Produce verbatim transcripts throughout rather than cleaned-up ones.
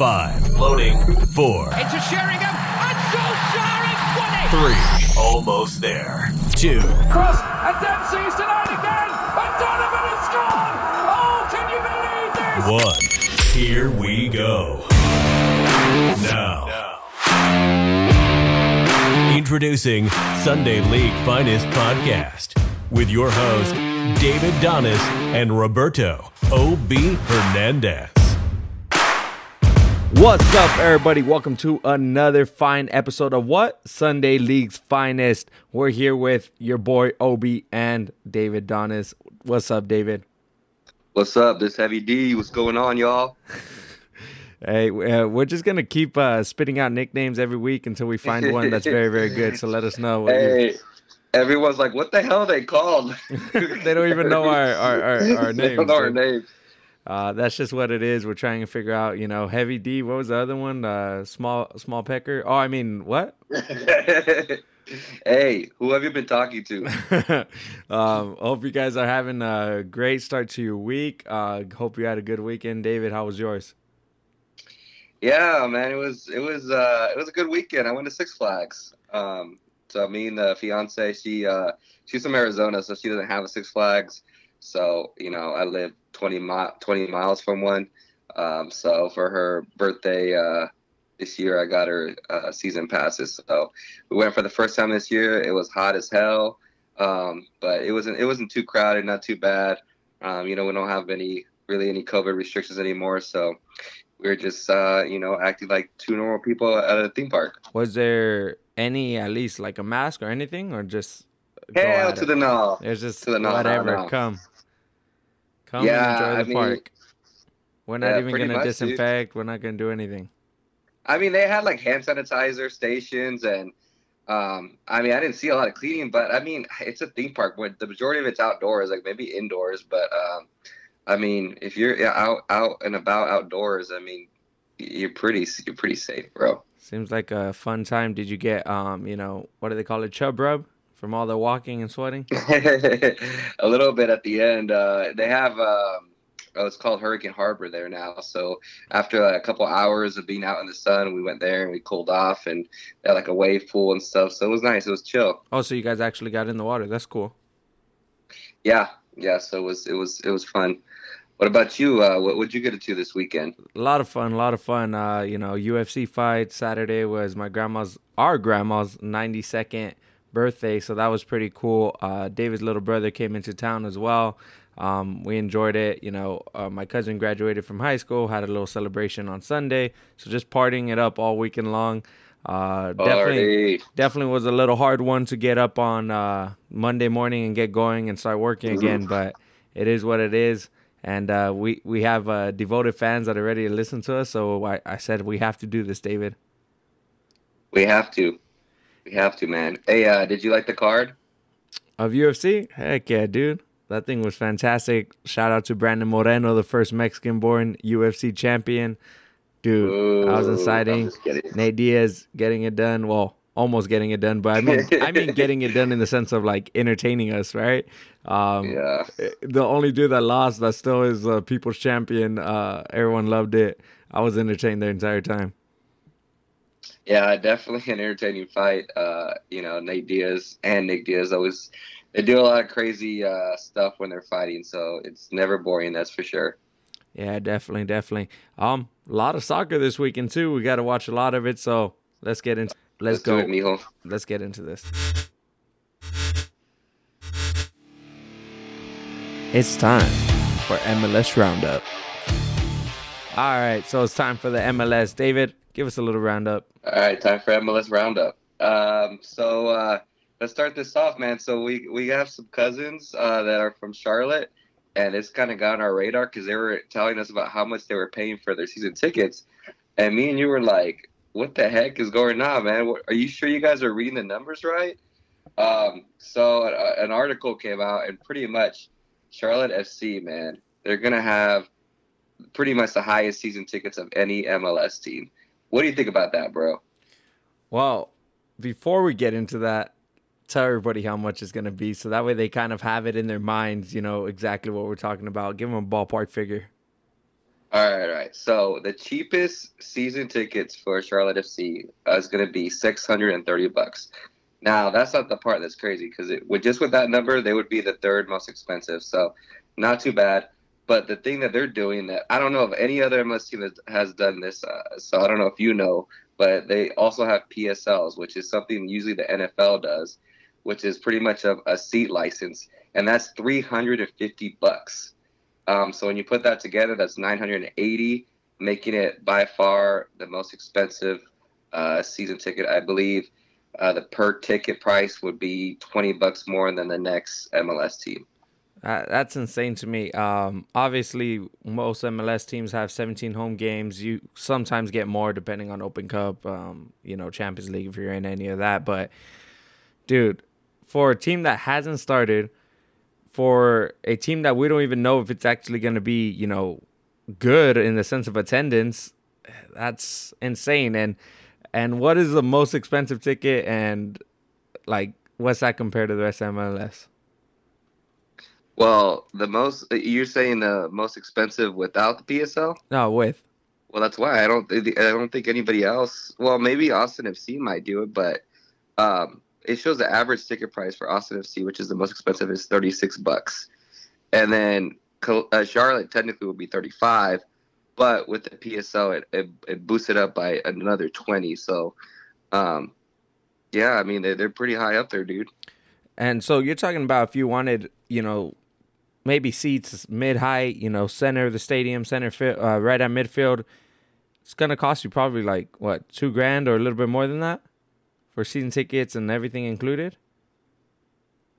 Five. Loading. Four. Into Sheringham. And Solskjaer is winning. Three. Almost there. Two. Cross. And Dempsey's denied again. And Donovan has scored. Oh, can you believe this? One. Here we go. Now. now. Introducing Sunday League Finest Podcast with your host, David Donis and Roberto O. B. Hernandez. What's up, everybody? Welcome to another fine episode of what? Sunday League's Finest. We're here with your boy Obi and David Donis. What's up, David? What's up? This Heavy D. What's going on, y'all? Hey, uh, we're just going to keep uh, spitting out nicknames every week until we find one that's very, very good. So let us know. What hey, everyone's like, what the hell are they called? They don't even know our, our, our, our names. They don't know our names. Uh, that's just what it is. We're trying to figure out, you know, Heavy D. What was the other one? Uh, small, small pecker. Oh, I mean, what? Hey, who have you been talking to? um, hope you guys are having a great start to your week. Uh, hope you had a good weekend, David. How was yours? Yeah, man, it was, it was, uh, it was a good weekend. I went to Six Flags. Um, so me and the fiance, she, uh, she's from Arizona, so she doesn't have a Six Flags. So, you know, I live twenty, mi- twenty miles from one. Um, so for her birthday uh, this year, I got her uh, season passes. So we went for the first time this year. It was hot as hell, um, but it wasn't it wasn't too crowded, not too bad. Um, you know, we don't have any really any COVID restrictions anymore. So we were just, uh, you know, acting like two normal people at a theme park. Was there any, at least like a mask or anything, or just? Hell to the no. There's just to the no, whatever. No, no. Come. Come yeah, and enjoy the I mean, park. We're not yeah, even going to disinfect. Dude. We're not going to do anything. I mean, they had like hand sanitizer stations. And um, I mean, I didn't see a lot of cleaning, but I mean, it's a theme park. Where the majority of it's outdoors, like maybe indoors. But um, I mean, if you're out, out and about outdoors, I mean, you're pretty, you're pretty safe, bro. Seems like a fun time. Did you get, um, you know, what do they call it? Chub rub? From all the walking and sweating? A little bit at the end. Uh, they have, um, oh, it's called Hurricane Harbor there now. So after like, a couple hours of being out in the sun, we went there and we cooled off, and they had like a wave pool and stuff. So it was nice. It was chill. Oh, so you guys actually got in the water. That's cool. Yeah. Yeah. So it was, it was, it was fun. What about you? Uh, what would you get into this weekend? A lot of fun, a lot of fun. Uh, you know, U F C fight. Saturday was my grandma's, our grandma's ninety-second birthday, so that was pretty cool. uh David's little brother came into town as well. Um we enjoyed it, you know. Uh, my cousin graduated from high school, had a little celebration on Sunday, so just partying it up all weekend long. uh Party. definitely definitely was a little hard one to get up on uh Monday morning and get going and start working again, but it is what it is. And uh we we have uh devoted fans that are ready to listen to us, so I, I said we have to do this, David. We have to. We have to, man. Hey, uh, did you like the card? Of U F C? Heck yeah, dude. That thing was fantastic. Shout out to Brandon Moreno, the first Mexican-born U F C champion. Dude, Ooh, that was exciting. Nate Diaz getting it done. Well, almost getting it done. But I mean, I mean getting it done in the sense of, like, entertaining us, right? Um, yeah. The only dude that lost, that still is a people's champion. Uh, everyone loved it. I was entertained the entire time. Yeah, definitely an entertaining fight. Uh, you know, Nate Diaz and Nick Diaz always, they do a lot of crazy uh, stuff when they're fighting, so it's never boring, that's for sure. Yeah, definitely, definitely. Um, a lot of soccer this weekend too. We got to watch a lot of it, so let's get into. Let's, let's go, do it, mijo. Let's get into this. It's time for M L S Roundup. All right, so it's time for the M L S. David, give us a little roundup. All right, time for M L S Roundup. Um, so uh, let's start this off, man. So we, we have some cousins uh, that are from Charlotte, and it's kind of got on our radar because they were telling us about how much they were paying for their season tickets. And me and you were like, what the heck is going on, man? Are you sure you guys are reading the numbers right? Um, so a, an article came out, and pretty much Charlotte F C, man, they're going to have pretty much the highest season tickets of any M L S team. What do you think about that, bro? Well, before we get into that, tell everybody how much it's going to be, so that way they kind of have it in their minds, you know, exactly what we're talking about. Give them a ballpark figure. All right, all right. So the cheapest season tickets for Charlotte F C is going to be six hundred thirty bucks. Now, that's not the part that's crazy, because it would, just with that number, they would be the third most expensive. So not too bad. But the thing that they're doing that I don't know if any other M L S team that has done this, uh, so I don't know if you know, but they also have P S Ls, which is something usually the N F L does, which is pretty much a, a seat license, and that's three hundred fifty bucks. Um, so when you put that together, that's nine hundred eighty, making it by far the most expensive uh, season ticket. I believe uh, the per ticket price would be twenty bucks more than the next M L S team. Uh, that's insane to me. Um, obviously, most M L S teams have seventeen home games. You sometimes get more depending on Open Cup, um, you know, Champions League if you're in any of that. But, dude, for a team that hasn't started, for a team that we don't even know if it's actually going to be, you know, good in the sense of attendance, that's insane. And and what is the most expensive ticket? And, like, what's that compared to the rest of M L S? Well, the most, you're saying the most expensive without the P S L? No, with. Well, that's why I don't. I don't think anybody else. Well, maybe Austin F C might do it, but um, it shows the average ticket price for Austin F C, which is the most expensive, is thirty-six bucks, and then uh, Charlotte technically would be thirty-five, but with the P S L, it it, it boosted up by another twenty. So, um, yeah, I mean they're they're pretty high up there, dude. And so you're talking about if you wanted, you know, maybe seats mid-height, you know, center of the stadium, center fi- uh, right at midfield, it's going to cost you probably like, what, two grand or a little bit more than that for season tickets and everything included?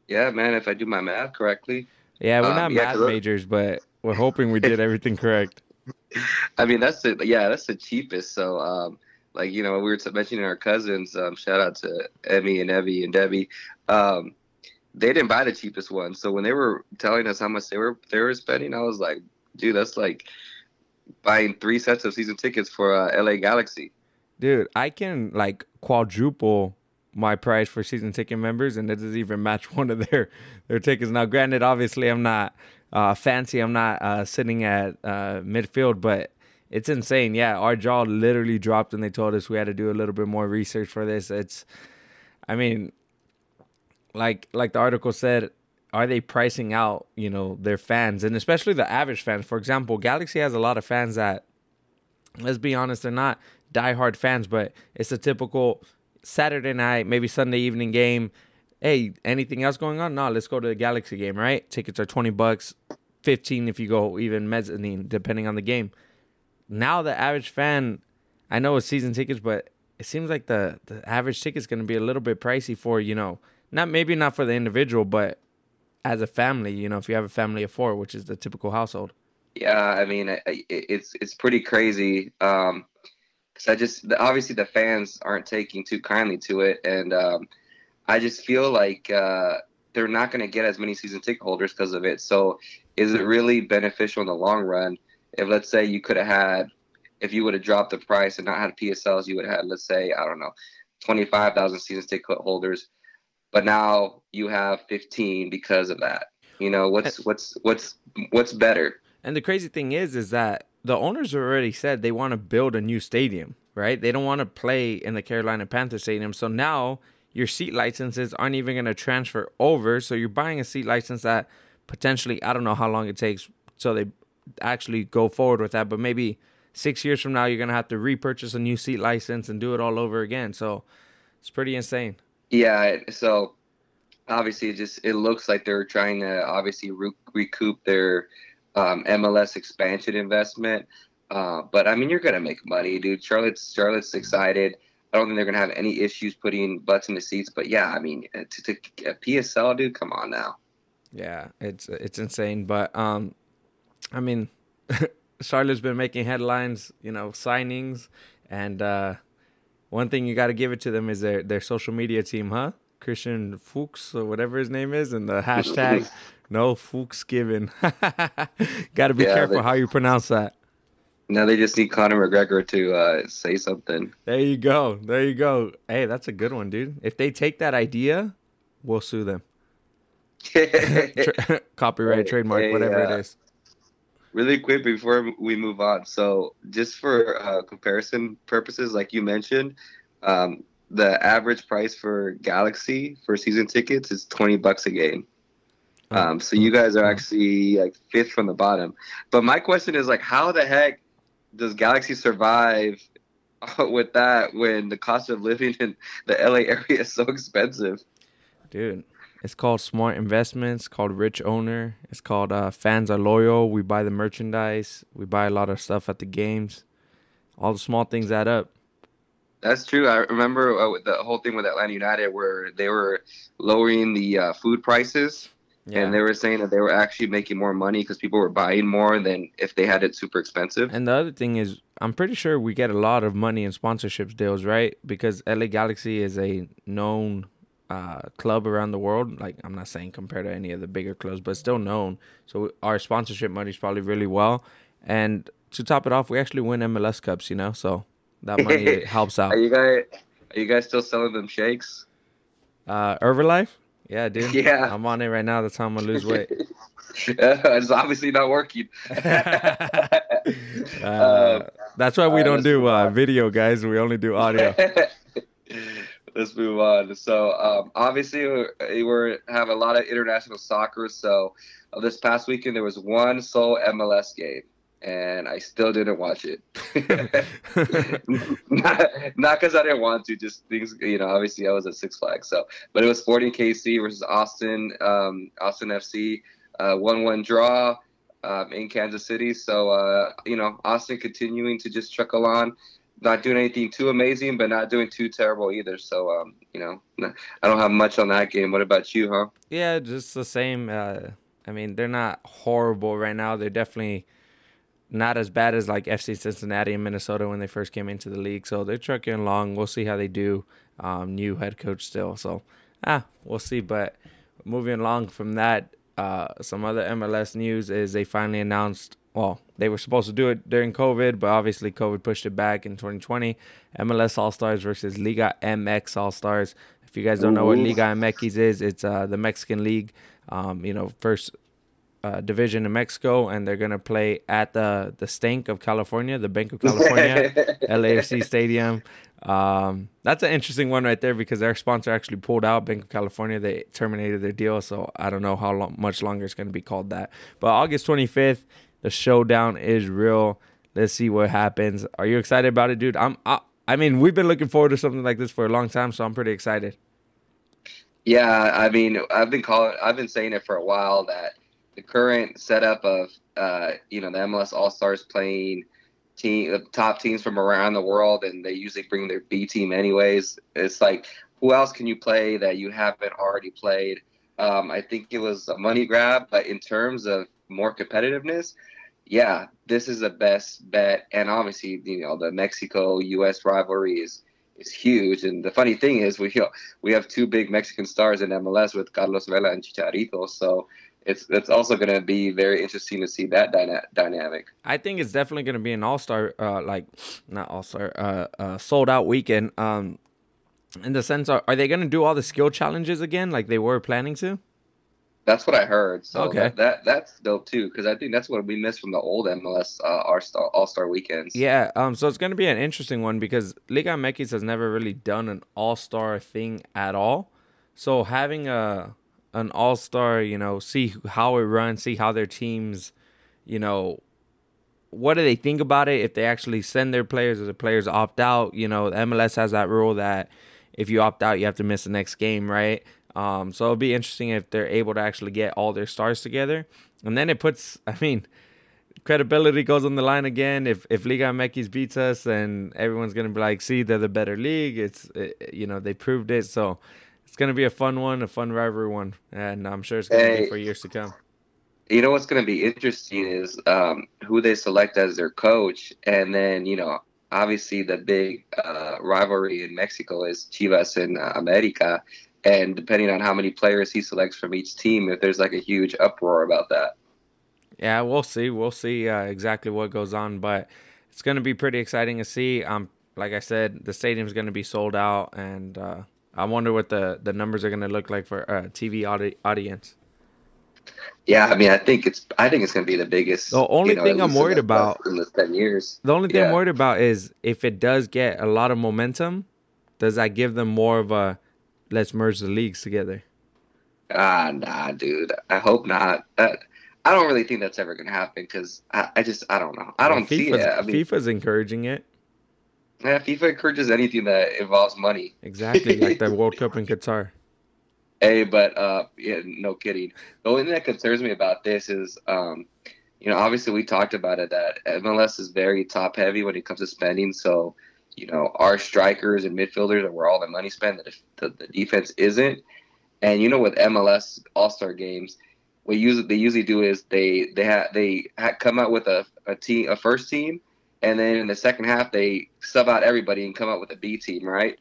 Yeah, man, if I do my math correctly. Yeah, we're not um, yeah, math majors, but we're hoping we did everything correct. I mean, that's the, yeah, that's the cheapest. So, um, like, you know, we were mentioning our cousins. Um, shout out to Emmy and Evie and Debbie. Um They didn't buy the cheapest one, so when they were telling us how much they were they were spending, I was like, "Dude, that's like buying three sets of season tickets for uh, L A Galaxy." Dude, I can like quadruple my price for season ticket members, and it doesn't even match one of their their tickets. Now, granted, obviously, I'm not uh, fancy. I'm not uh, sitting at uh, midfield, but it's insane. Yeah, our jaw literally dropped, and they told us we had to do a little bit more research for this. It's, I mean. Like like the article said, are they pricing out, you know, their fans, and especially the average fans? For example, Galaxy has a lot of fans that, let's be honest, they're not diehard fans, but it's a typical Saturday night, maybe Sunday evening game. Hey, anything else going on? No, let's go to the Galaxy game, right? Tickets are twenty bucks, fifteen if you go even mezzanine, depending on the game. Now the average fan, I know it's season tickets, but it seems like the, the average ticket's going to be a little bit pricey for, you know, Not maybe not for the individual, but as a family, you know, if you have a family of four, which is the typical household. Yeah, I mean, I, I, it's it's pretty crazy. Um, cause I just the, obviously the fans aren't taking too kindly to it, and um, I just feel like uh, they're not going to get as many season ticket holders because of it. So, is it really beneficial in the long run? If let's say you could have had, if you would have dropped the price and not had P S Ls, you would have had, let's say, I don't know, twenty-five thousand season ticket holders. But now you have fifteen because of that. You know, what's what's what's what's better? And the crazy thing is, is that the owners already said they want to build a new stadium, right? They don't want to play in the Carolina Panthers Stadium. So now your seat licenses aren't even going to transfer over. So you're buying a seat license that potentially, I don't know how long it takes till they actually go forward with that. But maybe six years from now, you're going to have to repurchase a new seat license and do it all over again. So it's pretty insane. Yeah, so obviously it just it looks like they're trying to obviously re- recoup their um, M L S expansion investment. Uh, but, I mean, you're going to make money, dude. Charlotte's Charlotte's excited. I don't think they're going to have any issues putting butts in the seats. But, yeah, I mean, to, to a P S L, dude, come on now. Yeah, it's it's insane. But, um, I mean, Charlotte's been making headlines, you know, signings and uh, – one thing you got to give it to them is their, their social media team, huh? Christian Fuchs or whatever his name is, and the hashtag no Fuchs given. Got to be yeah, careful they, how you pronounce that. Now they just need Conor McGregor to uh, say something. There you go. There you go. Hey, that's a good one, dude. If they take that idea, we'll sue them. Tra- Copyright, hey, trademark, hey, whatever uh, it is. really quick before we move on. So just for uh, comparison purposes, like you mentioned, um, the average price for Galaxy for season tickets is twenty bucks a game. Um, so you guys are actually like fifth from the bottom. But my question is, like, how the heck does Galaxy survive with that when the cost of living in the L A area is so expensive? Dude, it's called smart investments, called rich owner. It's called uh, fans are loyal. We buy the merchandise. We buy a lot of stuff at the games. All the small things add up. That's true. I remember uh, the whole thing with Atlanta United where they were lowering the uh, food prices. Yeah. And they were saying that they were actually making more money because people were buying more than if they had it super expensive. And the other thing is, I'm pretty sure we get a lot of money in sponsorships deals, right? Because L A Galaxy is a known uh, club around the world. Like, I'm not saying compared to any of the bigger clubs, but still known. So our sponsorship money is probably really well. And to top it off, we actually win M L S Cups, you know? So that money helps out. Are you guys, are you guys still selling them shakes? Uh, Herbalife? Yeah, dude. Yeah. I'm on it right now. That's how I'm going to lose weight. Yeah, it's obviously not working. uh, um, that's why we don't do uh, video, guys. We only do audio. Let's move on. So, um, obviously, we we're, have a lot of international soccer. So, uh, this past weekend, there was one sole M L S game. And I still didn't watch it. Not because I didn't want to, just things, you know, obviously I was at Six Flags. So, but it was Sporting K C versus Austin, um, Austin F C, uh, one one draw um, in Kansas City. So, uh, you know, Austin continuing to just trickle on, not doing anything too amazing, but not doing too terrible either. So, um, you know, I don't have much on that game. What about you, huh? Yeah, just the same. Uh, I mean, they're not horrible right now. They're definitely not as bad as like F C Cincinnati and Minnesota when they first came into the league. So they're trucking along. We'll see how they do. Um, new head coach still. So, ah, we'll see. But moving along from that, uh, some other M L S news is they finally announced, well, they were supposed to do it during COVID, but obviously COVID pushed it back in twenty twenty. M L S All-Stars versus Liga M X All-Stars. If you guys don't know what Liga M X is, it's uh, the Mexican league, um, you know, first – Uh, division in Mexico, and they're gonna play at the the Stank of California, the Bank of California, L A F C Stadium. Um, that's an interesting one right there because their sponsor actually pulled out. Bank of California, they terminated their deal, so I don't know how long, much longer it's gonna be called that. But August twenty-fifth, the showdown is real. Let's see what happens. Are you excited about it, dude? I'm. I, I mean, we've been looking forward to something like this for a long time, so I'm pretty excited. Yeah, I mean, I've been calling, I've been saying it for a while that the current setup of, uh, you know, the M L S All-Stars playing team, the top teams from around the world, and they usually bring their B team anyways. It's like, who else can you play that you haven't already played? Um, I think it was a money grab, but in terms of more competitiveness, yeah, this is the best bet. And obviously, you know, the Mexico U S rivalry is is huge. And the funny thing is, we, you know, we have two big Mexican stars in M L S with Carlos Vela and Chicharito, so It's it's also going to be very interesting to see that dyna- dynamic. I think it's definitely going to be an all-star, uh, like, not all-star, uh, uh, sold-out weekend. Um, in the sense, of, are they going to do all the skill challenges again like they were planning to? That's what I heard. So okay. that, that that's dope, too, because I think that's what we missed from the old M L S uh, all-star, all-star weekends. Yeah, um, so it's going to be an interesting one because Liga M X has never really done an all-star thing at all. So having a... an all-star, you know, see how it runs, see how their teams, you know, what do they think about it? If they actually send their players or the players opt out, you know, the M L S has that rule that if you opt out, you have to miss the next game, right? Um, so it'll be interesting if they're able to actually get all their stars together. And then it puts, I mean, credibility goes on the line again. If if Liga M X beats us, then everyone's going to be like, see, they're the better league. It's, it, you know, they proved it, so it's going to be a fun one, a fun rivalry one, and I'm sure it's going to hey, be for years to come. You know what's going to be interesting is um, who they select as their coach, and then, you know, obviously the big uh, rivalry in Mexico is Chivas and uh, America, and depending on how many players he selects from each team, if there's like a huge uproar about that. Yeah, we'll see. We'll see uh, exactly what goes on, but it's going to be pretty exciting to see. Um, like I said, the stadium's going to be sold out, and uh, I wonder what the, the numbers are going to look like for a uh, T V audi- audience. Yeah, I mean, I think it's I think it's going to be the biggest. The only you know, thing I'm worried about in the ten years. The only thing yeah. I'm worried about is if it does get a lot of momentum, does that give them more of a let's merge the leagues together? Ah, uh, nah, dude. I hope not. That, I don't really think that's ever going to happen because I, I just I don't know. I don't well, see it. I mean, FIFA's encouraging it. Yeah, FIFA encourages anything that involves money. Exactly, like the World Cup in Qatar. Hey, but uh, yeah, no kidding. The only thing that concerns me about this is, um, you know, obviously we talked about it that M L S is very top heavy when it comes to spending. So, you know, our strikers and midfielders are where all the money spent. That the defense isn't. And you know, with M L S All-Star games, what usually they usually do is they they ha- they ha- come out with a a team a first team. And then in the second half, they sub out everybody and come up with a B team, right?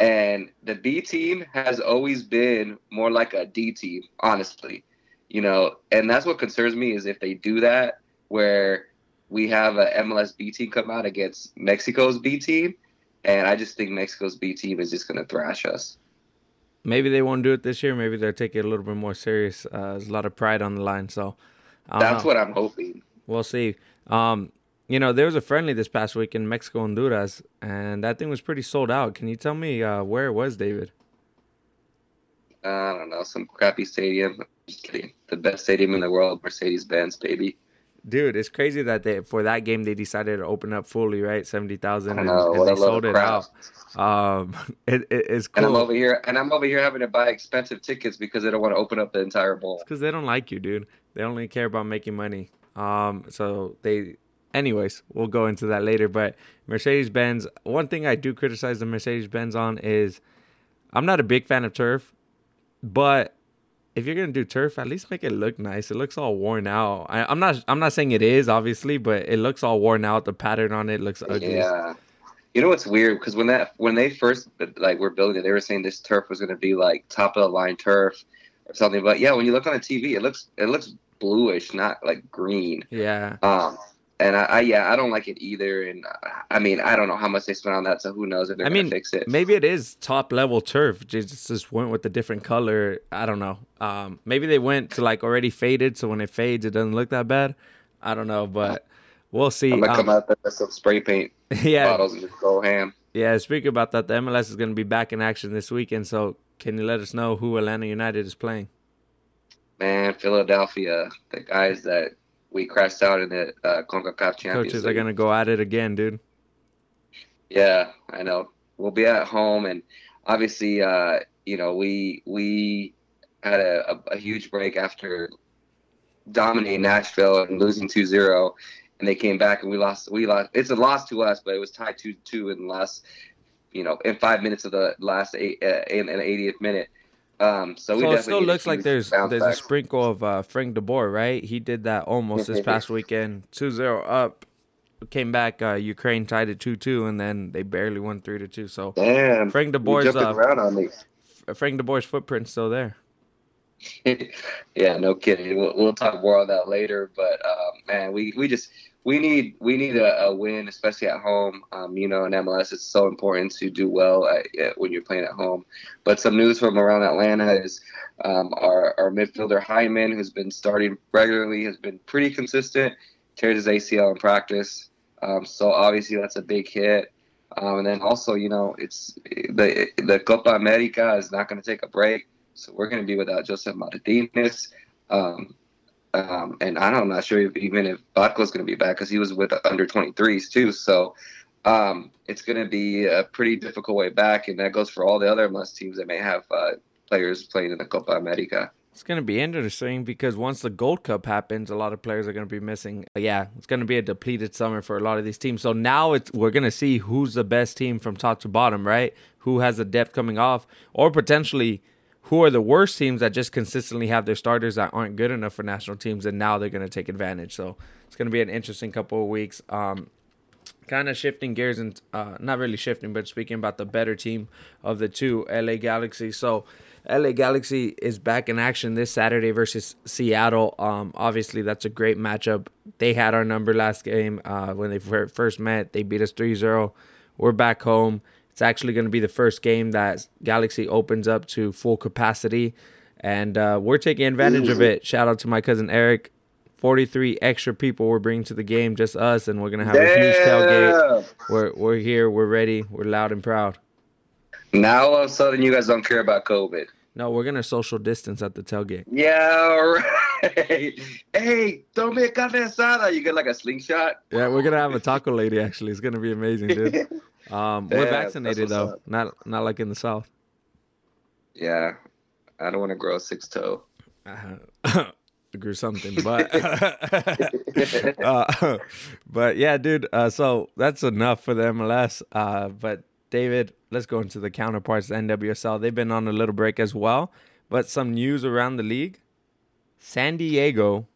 And the B team has always been more like a D team, honestly. You know, and that's what concerns me is if they do that, where we have a M L S B team come out against Mexico's B team, and I just think Mexico's B team is just going to thrash us. Maybe they won't do it this year. Maybe they'll take it a little bit more serious. Uh, there's a lot of pride on the line, so I don't know. That's what I'm hoping. We'll see. Um You know, there was a friendly this past week in Mexico, Honduras, and that thing was pretty sold out. Can you tell me uh, where it was, David? Uh, I don't know, some crappy stadium. Just kidding. The best stadium in the world, Mercedes-Benz, baby. Dude, it's crazy that they for that game they decided to open up fully, right? seventy thousand, and, and they sold it out. Um, it, it, it's cool. And I'm over here, and I'm over here having to buy expensive tickets because they don't want to open up the entire bowl. It's because they don't like you, dude. They only care about making money. Um, so they. Anyways, we'll go into that later, but Mercedes-Benz, one thing I do criticize the Mercedes-Benz on is I'm not a big fan of turf, but if you're going to do turf, at least make it look nice. It looks all worn out. I, I'm not I'm not saying it is, obviously, but it looks all worn out. The pattern on it looks ugly. Yeah. You know what's weird? Because when that when they first like were building it, they were saying this turf was going to be like top-of-the-line turf or something. But, yeah, when you look on the T V, it looks it looks bluish, not like green. Yeah. Um. And I, I, yeah, I don't like it either. And I mean, I don't know how much they spent on that, so who knows if they're I mean, gonna fix it. Maybe it is top level turf. Just just went with a different color. I don't know. Um, maybe they went to like already faded, so when it fades, it doesn't look that bad. I don't know, but we'll see. I'm gonna um, come out there with some spray paint yeah, bottles and just go ham. Yeah. Speaking about that, the M L S is gonna be back in action this weekend. So can you let us know who Atlanta United is playing? Man, Philadelphia, the guys that. We crashed out in the uh, CONCACAF Champions League. Coaches are going to go at it again, dude. Yeah, I know. We'll be at home, and obviously, uh, you know, we we had a, a, a huge break after dominating Nashville and losing two zero, and they came back and we lost. We lost. It's a loss to us, but it was tied two two in the last, you know, in five minutes of the last eight, uh, in the eightieth minute. Um, so we so it still looks like there's there's back. a sprinkle of uh, Frank de Boer, right? He did that almost this past weekend. two zero up, came back, uh, Ukraine tied it two two, and then they barely won three to two. So damn, Frank de Boer's uh, on me. Frank de Boer's footprint's still there. Yeah, no kidding. We'll, we'll talk more on that later. But, uh, man, we, we just we need we need a, a win, especially at home. Um, you know, in M L S, it's so important to do well at, at, when you're playing at home. But some news from around Atlanta is um, our, our midfielder Hyman, who's been starting regularly, has been pretty consistent, tears his A C L in practice. Um, so, obviously, that's a big hit. Um, and then also, you know, it's the, the Copa America is not going to take a break. So we're going to be without Josef Martínez. Um, um, and I don't, I'm not sure if, even if Batko's going to be back because he was with under twenty-threes too. So um, it's going to be a pretty difficult way back. And that goes for all the other M L S teams that may have uh, players playing in the Copa America. It's going to be interesting because once the Gold Cup happens, a lot of players are going to be missing. Yeah, it's going to be a depleted summer for a lot of these teams. So now it's, we're going to see who's the best team from top to bottom, right? Who has the depth coming off or potentially – who are the worst teams that just consistently have their starters that aren't good enough for national teams, and now they're going to take advantage. So it's going to be an interesting couple of weeks. Um, kind of shifting gears and uh, not really shifting, but speaking about the better team of the two, L A Galaxy. So L A Galaxy is back in action this Saturday versus Seattle. Um, obviously, that's a great matchup. They had our number last game uh, when they first met. They beat us three zero. We're back home. It's actually going to be the first game that Galaxy opens up to full capacity. And uh, we're taking advantage mm-hmm. of it. Shout out to my cousin Eric. forty-three extra people we're bringing to the game, just us, and we're going to have Damn. a huge tailgate. We're, we're here. We're ready. We're loud and proud. Now all of a sudden you guys don't care about COVID. No, we're going to social distance at the tailgate. Yeah, right. Hey, don't be a carne asada. You get like a slingshot. Yeah, we're going to have a taco lady, actually. It's going to be amazing, dude. Um, yeah, we're vaccinated, though. Up. Not not like in the South. Yeah. I don't want to grow a six-toe. Uh, grew something, but... uh, but, yeah, dude, uh, so that's enough for the M L S. Uh, but, David, let's go into the counterparts, the N W S L. They've been on a little break as well, but some news around the league. San Diego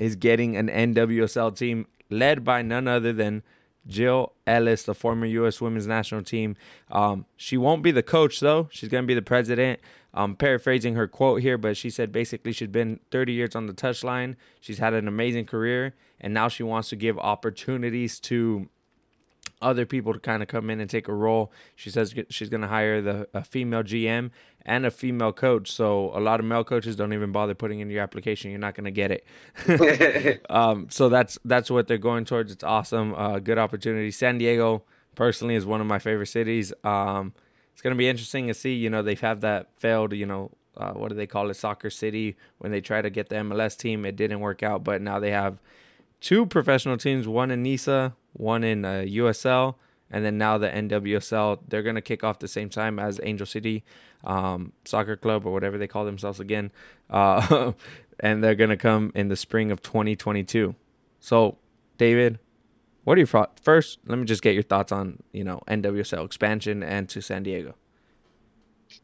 is getting an N W S L team led by none other than Jill Ellis, the former U S women's national team. Um, she won't be the coach, though. She's going to be the president. I'm paraphrasing her quote here, but she said basically she's been thirty years on the touchline. She's had an amazing career, and now she wants to give opportunities to other people to kind of come in and take a role. She says she's going to hire the a female G M and a female coach. So a lot of male coaches don't even bother putting in your application. You're not going to get it. um, so that's that's what they're going towards. It's awesome. Uh, good opportunity. San Diego, personally, is one of my favorite cities. Um, it's going to be interesting to see. You know, they've had that failed, you know, uh, what do they call it, Soccer City. When they tried to get the M L S team, it didn't work out. But now they have two professional teams, one in NISA, one in uh, U S L, and then now the N W S L. They're going to kick off the same time as Angel City um, Soccer Club, or whatever they call themselves again. Uh, and they're going to come in the spring of twenty twenty-two. So, David, what are your thoughts? First, let me just get your thoughts on, you know, N W S L expansion and to San Diego.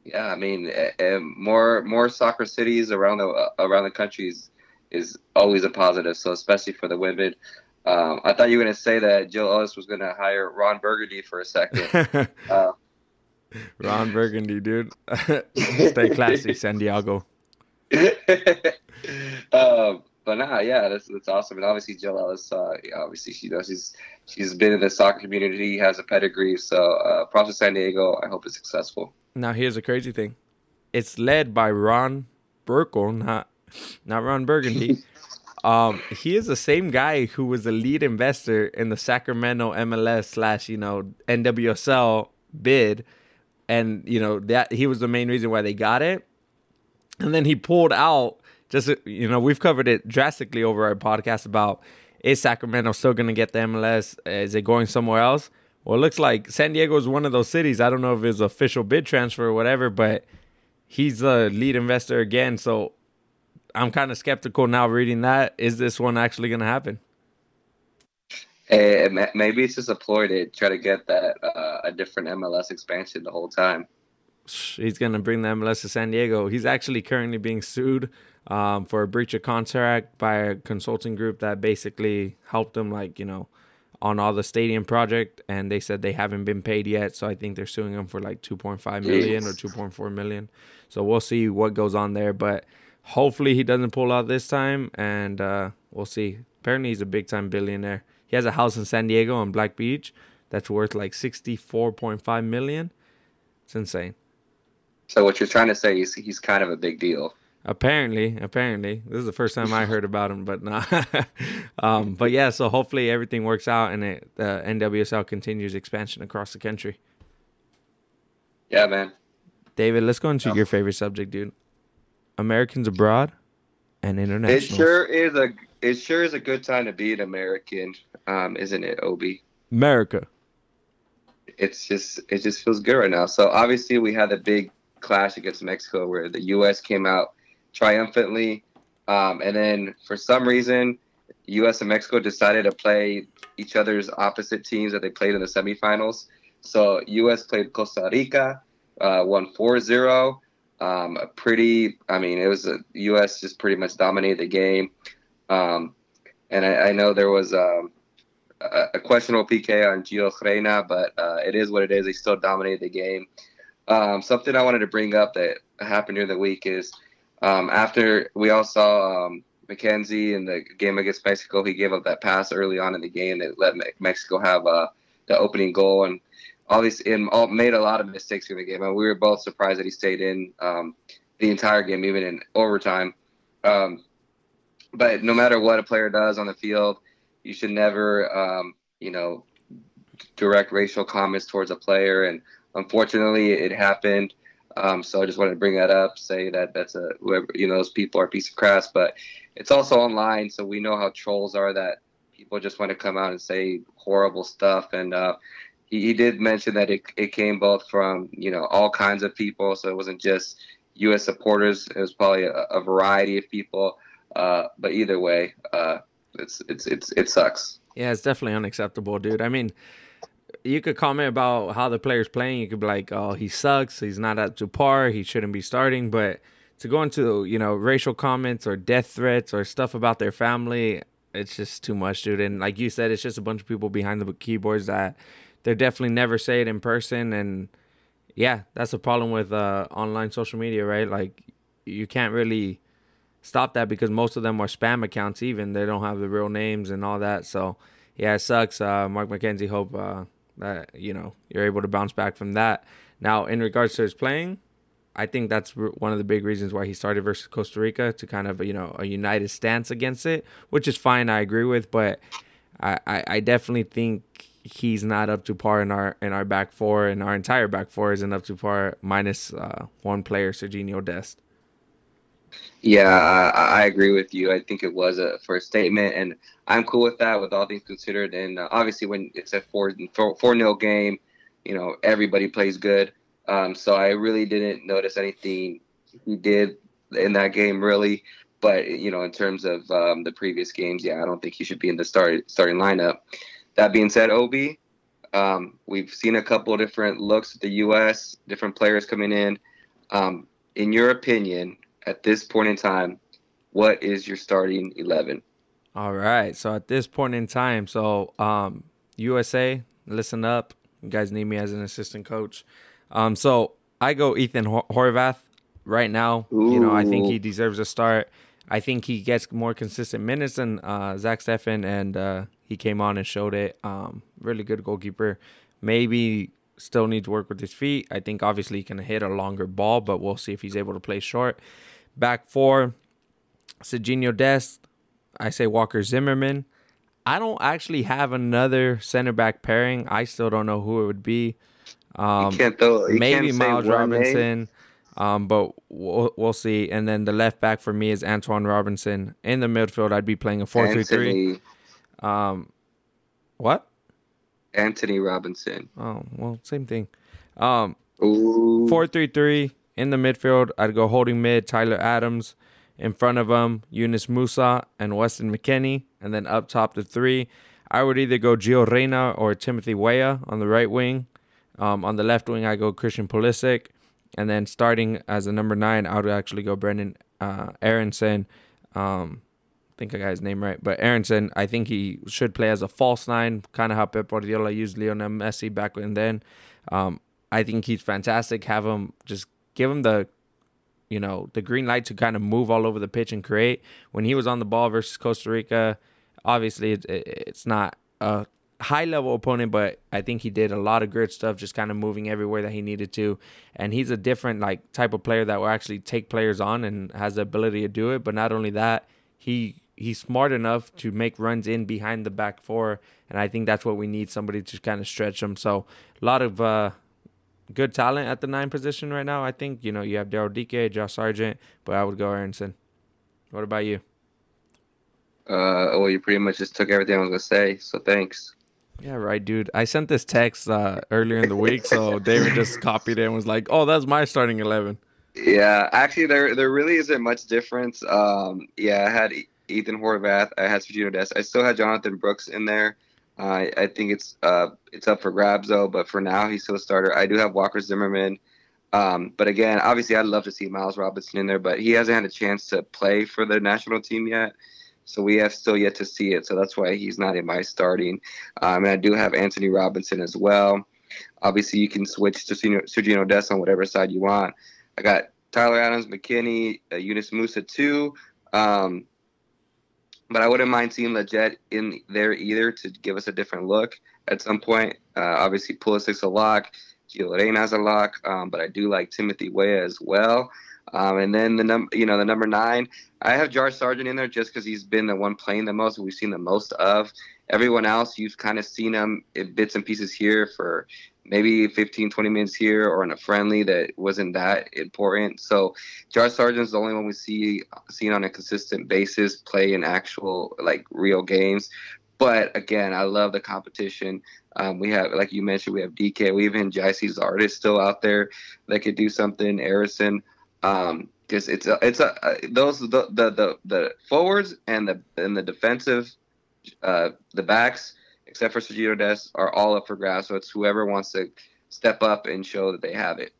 Yeah, I mean, uh, more more soccer cities around the uh, around the country is, is always a positive. So especially for the women. Um, I thought you were going to say that Jill Ellis was going to hire Ron Burgundy for a second. uh, Ron Burgundy, dude. Stay classy, San Diego. um, But nah, yeah, that's that's awesome, and obviously Jill Ellis, uh, obviously she knows she's she's been in the soccer community, has a pedigree, so uh, props to San Diego. I hope it's successful. Now here's a crazy thing, it's led by Ron Burkle, not not Ron Burgundy. um, he is the same guy who was the lead investor in the Sacramento M L S slash you know N W S L bid, and you know that he was the main reason why they got it, and then he pulled out. Just, you know, we've covered it drastically over our podcast about, is Sacramento still going to get the M L S? Is it going somewhere else? Well, it looks like San Diego is one of those cities. I don't know if it's official bid transfer or whatever, but he's the lead investor again. So I'm kind of skeptical now reading that. Is this one actually going to happen? Hey, maybe it's just a ploy to try to get that uh, a different M L S expansion the whole time. He's going to bring the M L S to San Diego. He's actually currently being sued um, for a breach of contract by a consulting group that basically helped him, like, you know, on all the stadium project. And they said they haven't been paid yet. So I think they're suing him for like two point five million dollars or two point four million dollars. So we'll see what goes on there. But hopefully he doesn't pull out this time. And uh, we'll see. Apparently he's a big time billionaire. He has a house in San Diego on Black Beach that's worth like sixty-four point five million dollars. It's insane. So what you're trying to say is he's kind of a big deal. Apparently, apparently. This is the first time I heard about him, but nah. um, but yeah, so hopefully everything works out and it, uh, N W S L continues expansion across the country. Yeah, man. David, let's go into oh. your favorite subject, dude. Americans abroad and internationals. It sure is a, it sure is a good time to be an American, um, isn't it, Obi? America. It's just It just feels good right now. So obviously we had a big clash against Mexico where the U S came out triumphantly, um, and then for some reason U S and Mexico decided to play each other's opposite teams that they played in the semifinals. So U S played Costa Rica, uh, won four zero. Um, a pretty I mean it was a U S just pretty much dominated the game, um, and I, I know there was um, a, a questionable P K on Gio Reyna, but uh, it is what it is. They still dominated the game. Um, something I wanted to bring up that happened during the week is um, after we all saw um, McKenzie in the game against Mexico, he gave up that pass early on in the game that let Mexico have uh, the opening goal, and all these and all, made a lot of mistakes in the game. And we were both surprised that he stayed in. Um, the entire game, even in overtime. Um, but no matter what a player does on the field, you should never, um, you know, direct racial comments towards a player. And unfortunately, it happened. Um, so I just wanted to bring that up, say that that's a, whoever, you know, those people are a piece of crap, but it's also online. So we know how trolls are, that people just want to come out and say horrible stuff. And, uh, he, he did mention that it, it came both from, you know, all kinds of people. So it wasn't just U S supporters. It was probably a, a variety of people. Uh, but either way, uh, it's, it's, it's, it sucks. Yeah, it's definitely unacceptable, dude. I mean, you could comment about how the player's playing. You could be like, oh, he sucks. He's not up to par. He shouldn't be starting. But to go into, you know, racial comments or death threats or stuff about their family, it's just too much, dude. And like you said, it's just a bunch of people behind the keyboards that they're definitely never say it in person. And yeah, that's a problem with uh, online social media, right? Like you can't really stop that because most of them are spam accounts even. They don't have the real names and all that. So yeah, it sucks. Uh, Mark McKenzie, hope... Uh, that, you know, you're able to bounce back from that. Now, in regards to his playing, I think that's one of the big reasons why he started versus Costa Rica, to kind of, you know, a united stance against it, which is fine. I agree with, but I, I, I definitely think he's not up to par in our in our back four, and our entire back four isn't up to par minus uh, one player, Sergiño Dest. Yeah, I, I agree with you. I think it was a first statement, and I'm cool with that, with all things considered. And uh, obviously, when it's a four four nil game, you know, everybody plays good. Um, so I really didn't notice anything he did in that game, really. But you know, in terms of um, the previous games, yeah, I don't think he should be in the start starting lineup. That being said, O B, um, we've seen a couple of different looks at the U S, different players coming in. Um, in your opinion, at this point in time, what is your starting eleven? All right. So at this point in time, so um, U S A, listen up. You guys need me as an assistant coach. Um, so I go Ethan Horvath right now. Ooh. You know, I think he deserves a start. I think he gets more consistent minutes than uh, Zach Steffen, and uh, he came on and showed it. Um, really good goalkeeper. Maybe still needs work with his feet. I think obviously he can hit a longer ball, but we'll see if he's able to play short. Back four, Sergiño Dest. I say Walker Zimmerman. I don't actually have another center back pairing. I still don't know who it would be. Um, you can't throw, you maybe can't Miles Robinson, um, but we'll, we'll see. And then the left back for me is Antonee Robinson. In the midfield, I'd be playing a four three three. Um, what? Antonee Robinson. Oh, well, same thing. Um, four three three. In the midfield, I'd go holding mid, Tyler Adams. In front of him, Yunus Musah and Weston McKennie. And then up top, the three. I would either go Gio Reyna or Timothy Weah on the right wing. Um, on the left wing, I go Christian Pulisic. And then starting as a number nine, I would actually go Brendan uh, Aaronson. Um, I think I got his name right. But Aaronson, I think he should play as a false nine, kind of how Pep Guardiola used Lionel Messi back when then. Um, I think he's fantastic. Have him just... Give him the, you know, the green light to kind of move all over the pitch and create. When he was on the ball versus Costa Rica, obviously it, it, it's not a high-level opponent, but I think he did a lot of good stuff, just kind of moving everywhere that he needed to. And he's a different like type of player that will actually take players on and has the ability to do it. But not only that, he he's smart enough to make runs in behind the back four, and I think that's what we need, somebody to kind of stretch him. So a lot of... uh good talent at the nine position right now. I think, you know, you have Darryl Dike, Josh Sargent, but I would go Aaronson. What about you? Uh, well, you pretty much just took everything I was going to say, so thanks. Yeah, right, dude. I sent this text uh, earlier in the week, so David just copied it and was like, oh, that's my starting eleven. Yeah, actually, there there really isn't much difference. Um, yeah, I had Ethan Horvath. I had Sergiño Dest. I still had Jonathan Brooks in there. Uh, I think it's uh, it's up for grabs, though, but for now, he's still a starter. I do have Walker Zimmerman. Um, but again, obviously, I'd love to see Miles Robinson in there, but he hasn't had a chance to play for the national team yet. So we have still yet to see it. So that's why he's not in my starting. Um, and I do have Antonee Robinson as well. Obviously, you can switch to Sergiño Dest on whatever side you want. I got Tyler Adams, McKinney, uh, Yunus Musah, too. Um, But I wouldn't mind seeing Leggett in there either to give us a different look at some point. Uh, obviously, Pulisic's a lock. Gio Reyna's a lock. Um, but I do like Timothy Weah as well. Um, and then the number, you know, the number nine, I have Josh Sargent in there just because he's been the one playing the most. We've seen the most of everyone else. You've kind of seen him in bits and pieces here for maybe fifteen, twenty minutes here or in a friendly that wasn't that important. So Josh Sargent's the only one we see seen on a consistent basis play in actual like real games. But again, I love the competition. Um, we have, like you mentioned, we have D K. We even Jaice's artist still out there that could do something. Aaronson. Um, because it's a, it's a, uh, those the, the the the forwards and the and the defensive, uh, the backs except for Sergiño Dest are all up for grabs. So it's whoever wants to step up and show that they have it.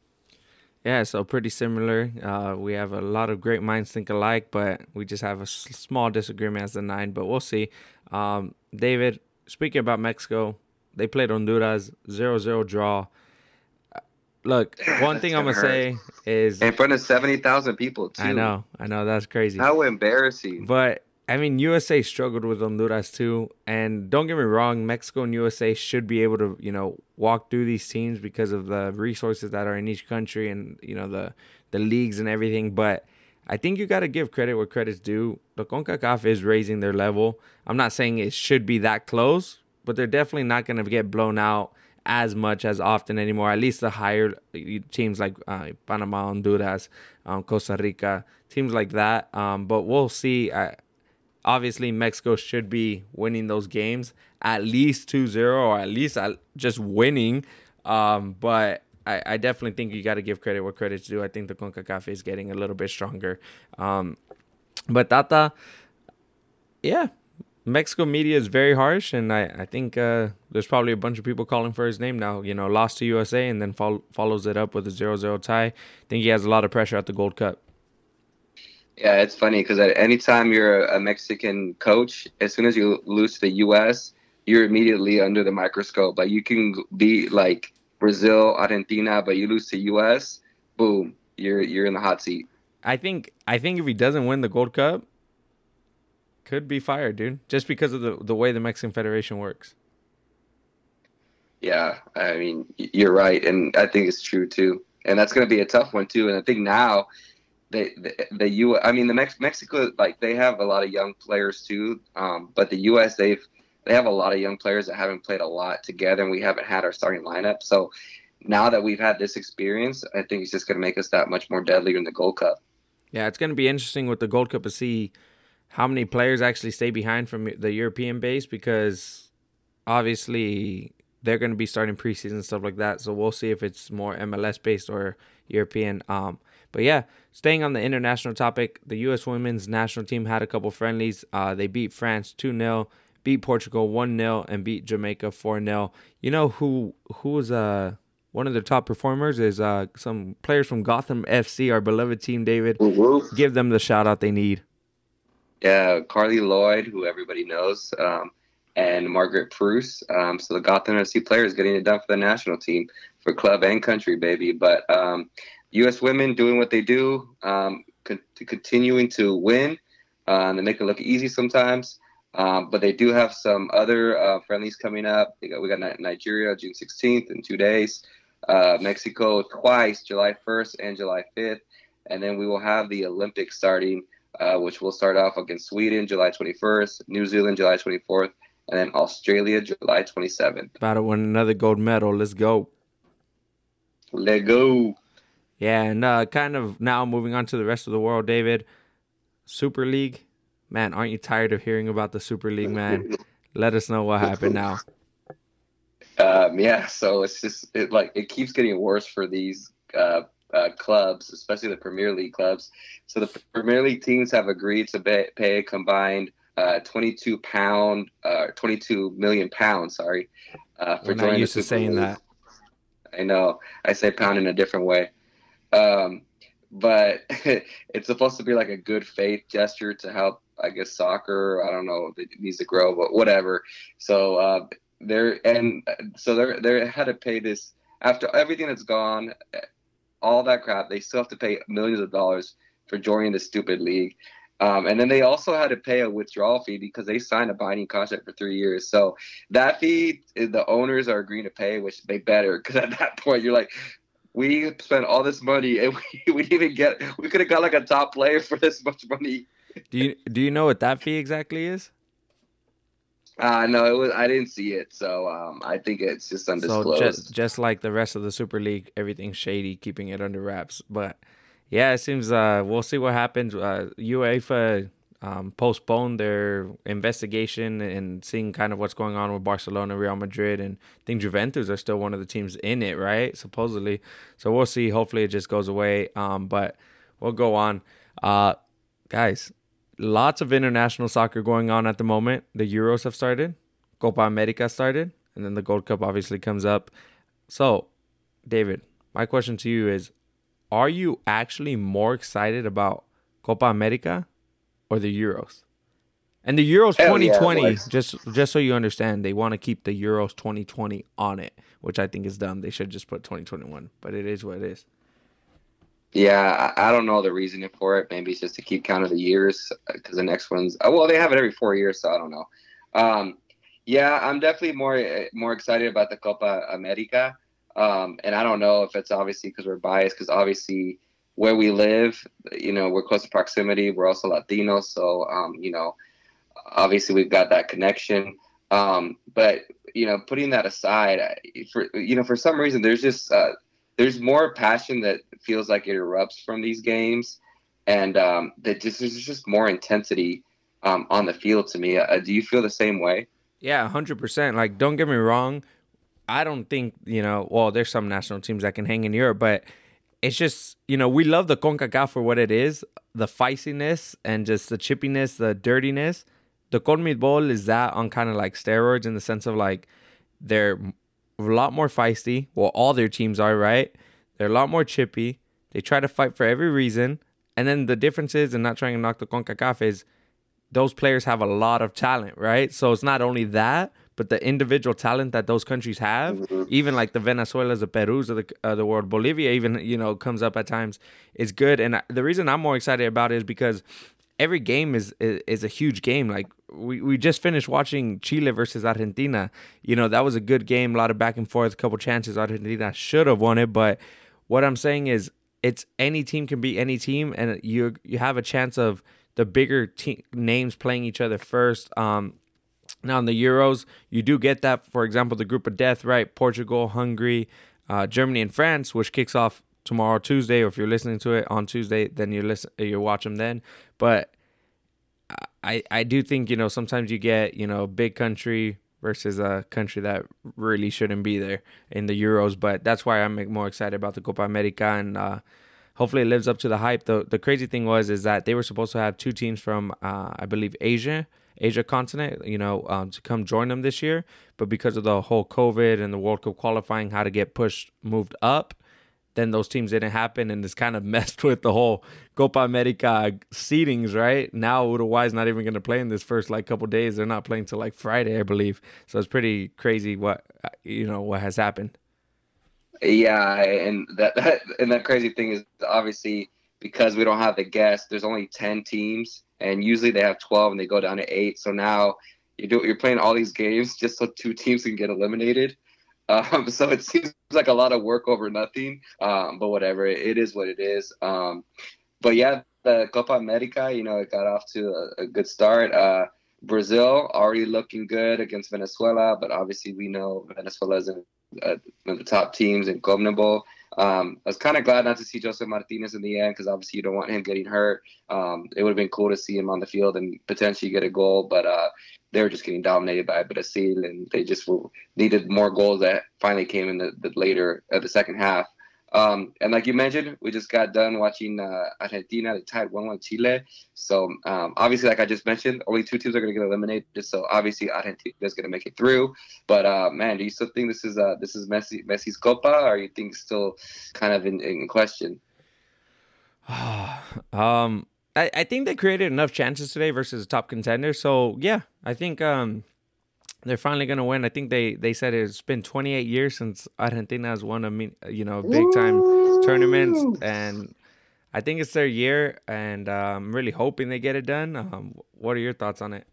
Yeah, so pretty similar. Uh, we have a lot of great minds think alike, but we just have a s- small disagreement as the nine. But we'll see. Um, David, speaking about Mexico, they played Honduras zero zero draw. Look, one thing I'm going to say is... in front of seventy thousand people, too. I know. I know. That's crazy. How embarrassing. But, I mean, U S A struggled with Honduras, too. And don't get me wrong, Mexico and U S A should be able to, you know, walk through these teams because of the resources that are in each country and, you know, the, the leagues and everything. But I think you got to give credit where credit's due. The CONCACAF is raising their level. I'm not saying it should be that close, but they're definitely not going to get blown out as much as often anymore, at least the higher teams like uh, Panama, Honduras, um, Costa Rica, teams like that. Um, but we'll see. I, obviously, Mexico should be winning those games at least two zero or at least uh, just winning. Um, but I, I definitely think you got to give credit where credit's due. I think the CONCACAF is getting a little bit stronger. Um, but Tata, yeah. Mexico media is very harsh, and I, I think uh, there's probably a bunch of people calling for his name now. You know, lost to U S A and then fol- follows it up with a zero zero tie. I think he has a lot of pressure at the Gold Cup. Yeah, it's funny because any time you're a Mexican coach, as soon as you lose to the U S, you're immediately under the microscope. Like, you can be like Brazil, Argentina, but you lose to U S, boom, you're you're in the hot seat. I think I think if he doesn't win the Gold Cup, could be fired, dude, just because of the, the way the Mexican Federation works. Yeah, I mean, you're right, and I think it's true, too. And that's going to be a tough one, too. And I think now, they, the, the U. I mean, the Mex- Mexico, like, they have a lot of young players, too. Um, but the U S, they've they have a lot of young players that haven't played a lot together, and we haven't had our starting lineup. So now that we've had this experience, I think it's just going to make us that much more deadlier in the Gold Cup. Yeah, it's going to be interesting with the Gold Cup to see how many players actually stay behind from the European base, because obviously they're going to be starting preseason stuff like that. So we'll see if it's more M L S based or European. Um, but yeah, staying on the international topic, the U S women's national team had a couple friendlies. Uh, they beat France two nil, beat Portugal one nil, and beat Jamaica four nil. You know who who's uh one of their top performers is uh some players from Gotham F C, our beloved team, David. Mm-hmm. Give them the shout out they need. Yeah, Carly Lloyd, who everybody knows, um, and Margaret Preuss. Um, so the Gotham F C players getting it done for the national team, for club and country, baby. But um, U S women doing what they do, um, con- continuing to win. Uh, they make it look easy sometimes. Um, but they do have some other uh, friendlies coming up. We got, we got Nigeria June sixteenth in two days. Uh, Mexico twice, July first and July fifth. And then we will have the Olympics starting, Uh, which will start off against Sweden July twenty-first, New Zealand July twenty-fourth, and then Australia July twenty-seventh. About to win another gold medal. Let's go. Let go. Yeah, and uh, kind of now moving on to the rest of the world, David. Super League. Man, aren't you tired of hearing about the Super League, man? Let us know what happened now. Um, yeah, so it's just it, like it keeps getting worse for these uh Uh, clubs, especially the Premier League clubs. So the Premier League teams have agreed to pay, pay a combined uh, twenty-two pound, uh, twenty-two million pounds. Sorry, uh, for joining. I'm used to saying that. I know. I say pound in a different way, um, but it's supposed to be like a good faith gesture to help, I guess, soccer. I don't know. It needs to grow, but whatever. So uh, they're and so they're they had to pay this after everything that's gone. All that crap, they still have to pay millions of dollars for joining the stupid league. Um, and then they also had to pay a withdrawal fee because they signed a binding contract for three years. So that fee, the owners are agreeing to pay, which they better, because at that point you're like, we spent all this money and we, we didn't even get, we could have got like a top player for this much money. Do you do you know what that fee exactly is? Uh, no, it was, I didn't see it, so um, I think it's just undisclosed. So just, just like the rest of the Super League, everything's shady, keeping it under wraps. But yeah, it seems uh, we'll see what happens. Uh, UEFA um, postponed their investigation and seeing kind of what's going on with Barcelona, Real Madrid, and I think Juventus are still one of the teams in it, right? Supposedly. So we'll see. Hopefully it just goes away, um, but we'll go on. Uh, guys, lots of international soccer going on at the moment. The Euros have started, Copa America started, and then the Gold Cup obviously comes up. So, David, my question to you is, are you actually more excited about Copa America or the Euros? And the Euros Hell twenty twenty, yeah, just just so you understand, they want to keep the Euros twenty twenty on it, which I think is dumb. They should just put twenty twenty-one, but it is what it is. Yeah, I don't know the reasoning for it. Maybe it's just to keep count of the years because the next one's – well, they have it every four years, so I don't know. Um, yeah, I'm definitely more more excited about the Copa America. Um, and I don't know if it's obviously because we're biased because obviously where we live, you know, we're close to proximity. We're also Latinos, so, um, you know, obviously we've got that connection. Um, but, you know, putting that aside, for, you know, for some reason there's just uh, – there's more passion that feels like it erupts from these games, and um, that just there's just more intensity um, on the field to me. Uh, do you feel the same way? Yeah, one hundred percent. Like, don't get me wrong. I don't think, you know, well, there's some national teams that can hang in Europe, but it's just, you know, we love the CONCACAF for what it is, the feistiness and just the chippiness, the dirtiness. The CONMEBOL is that on kind of like steroids in the sense of like they're – a lot more feisty. Well, all their teams are, right? They're a lot more chippy. They try to fight for every reason. And then the difference is, and not trying to knock the CONCACAF, is those players have a lot of talent, right? So it's not only that, but the individual talent that those countries have, mm-hmm. even like the Venezuelas, the Perus of the, uh, the world, Bolivia even, you know, comes up at times, is good. And I, the reason I'm more excited about it is because every game is, is is a huge game. Like we, we just finished watching Chile versus Argentina. You know, that was a good game, a lot of back and forth, a couple chances. Argentina should have won it, but what I'm saying is it's any team can beat any team, and you you have a chance of the bigger te- names playing each other first. Um, now in the Euros, you do get that. For example, the group of death, right? Portugal, Hungary, uh, Germany, and France, which kicks off tomorrow, Tuesday, or if you're listening to it on Tuesday, then you listen, you watch them then. But I, I do think, you know, sometimes you get, you know, big country versus a country that really shouldn't be there in the Euros. But that's why I'm more excited about the Copa America, and uh, hopefully it lives up to the hype. The, the crazy thing was is that they were supposed to have two teams from, uh, I believe, Asia, Asia continent, you know, um, to come join them this year. But because of the whole COVID and the World Cup qualifying, how to get pushed, moved up, then those teams didn't happen, and it's kind of messed with the whole Copa America seedings, right? Now Uruguay's not even going to play in this first like couple days. They're not playing till like Friday, I believe. So it's pretty crazy what you know what has happened. Yeah, and that, that and that crazy thing is obviously because we don't have the guests. There's only ten teams, and usually they have twelve, and they go down to eight. So now you do you're playing all these games just so two teams can get eliminated. Um, so it seems like a lot of work over nothing, um, but whatever, it is what it is. Um, but yeah, the Copa America, you know, it got off to a, a good start. Uh, Brazil already looking good against Venezuela, but obviously we know Venezuela is in, uh, one of the top teams in CONMEBOL. Um, I was kind of glad not to see Josef Martínez in the end because obviously you don't want him getting hurt. Um, it would have been cool to see him on the field and potentially get a goal, but uh, they were just getting dominated by Brazil, and they just were, needed more goals that finally came in the, the later of uh, the second half. Um, and like you mentioned, we just got done watching uh, Argentina. They tied one one Chile. So um, obviously, like I just mentioned, only two teams are going to get eliminated. So obviously, Argentina is going to make it through. But uh, man, do you still think this is uh, this is Messi Messi's Copa, or you think still kind of in, in question? um, I, I think they created enough chances today versus a top contender. So yeah, I think. Um... They're finally going to win. I think they, they said it's been twenty-eight years since Argentina has won a you know big-time tournaments. And I think it's their year, and uh, I'm really hoping they get it done. Um, what are your thoughts on it?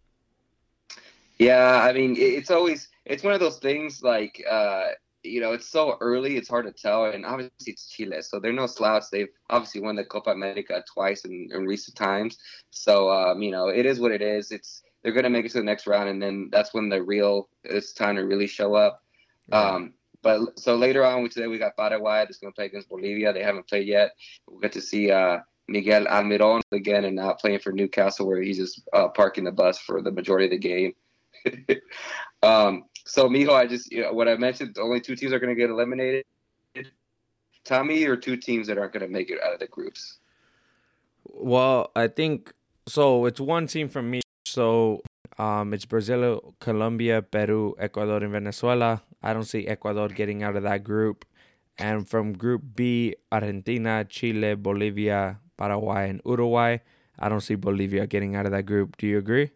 Yeah, I mean, it's always – it's one of those things like uh, you know, it's so early, it's hard to tell. And obviously it's Chile, so they're no slouch. They've obviously won the Copa America twice in, in recent times. So, um, you know, it is what it is. It's they're going to make it to the next round, and then that's when the real, it's time to really show up. Um, but so later on today, we got Paraguay that's going to play against Bolivia. They haven't played yet. We'll get to see uh, Miguel Almirón again, and not playing for Newcastle, where he's just uh, parking the bus for the majority of the game. um, so, Mijo, I just, you know, what I mentioned, only two teams are going to get eliminated. Tommy, or two teams that aren't going to make it out of the groups? Well, I think, so it's one team from me. So um, it's Brazil, Colombia, Peru, Ecuador, and Venezuela. I don't see Ecuador getting out of that group. And from Group B, Argentina, Chile, Bolivia, Paraguay, and Uruguay. I don't see Bolivia getting out of that group. Do you agree?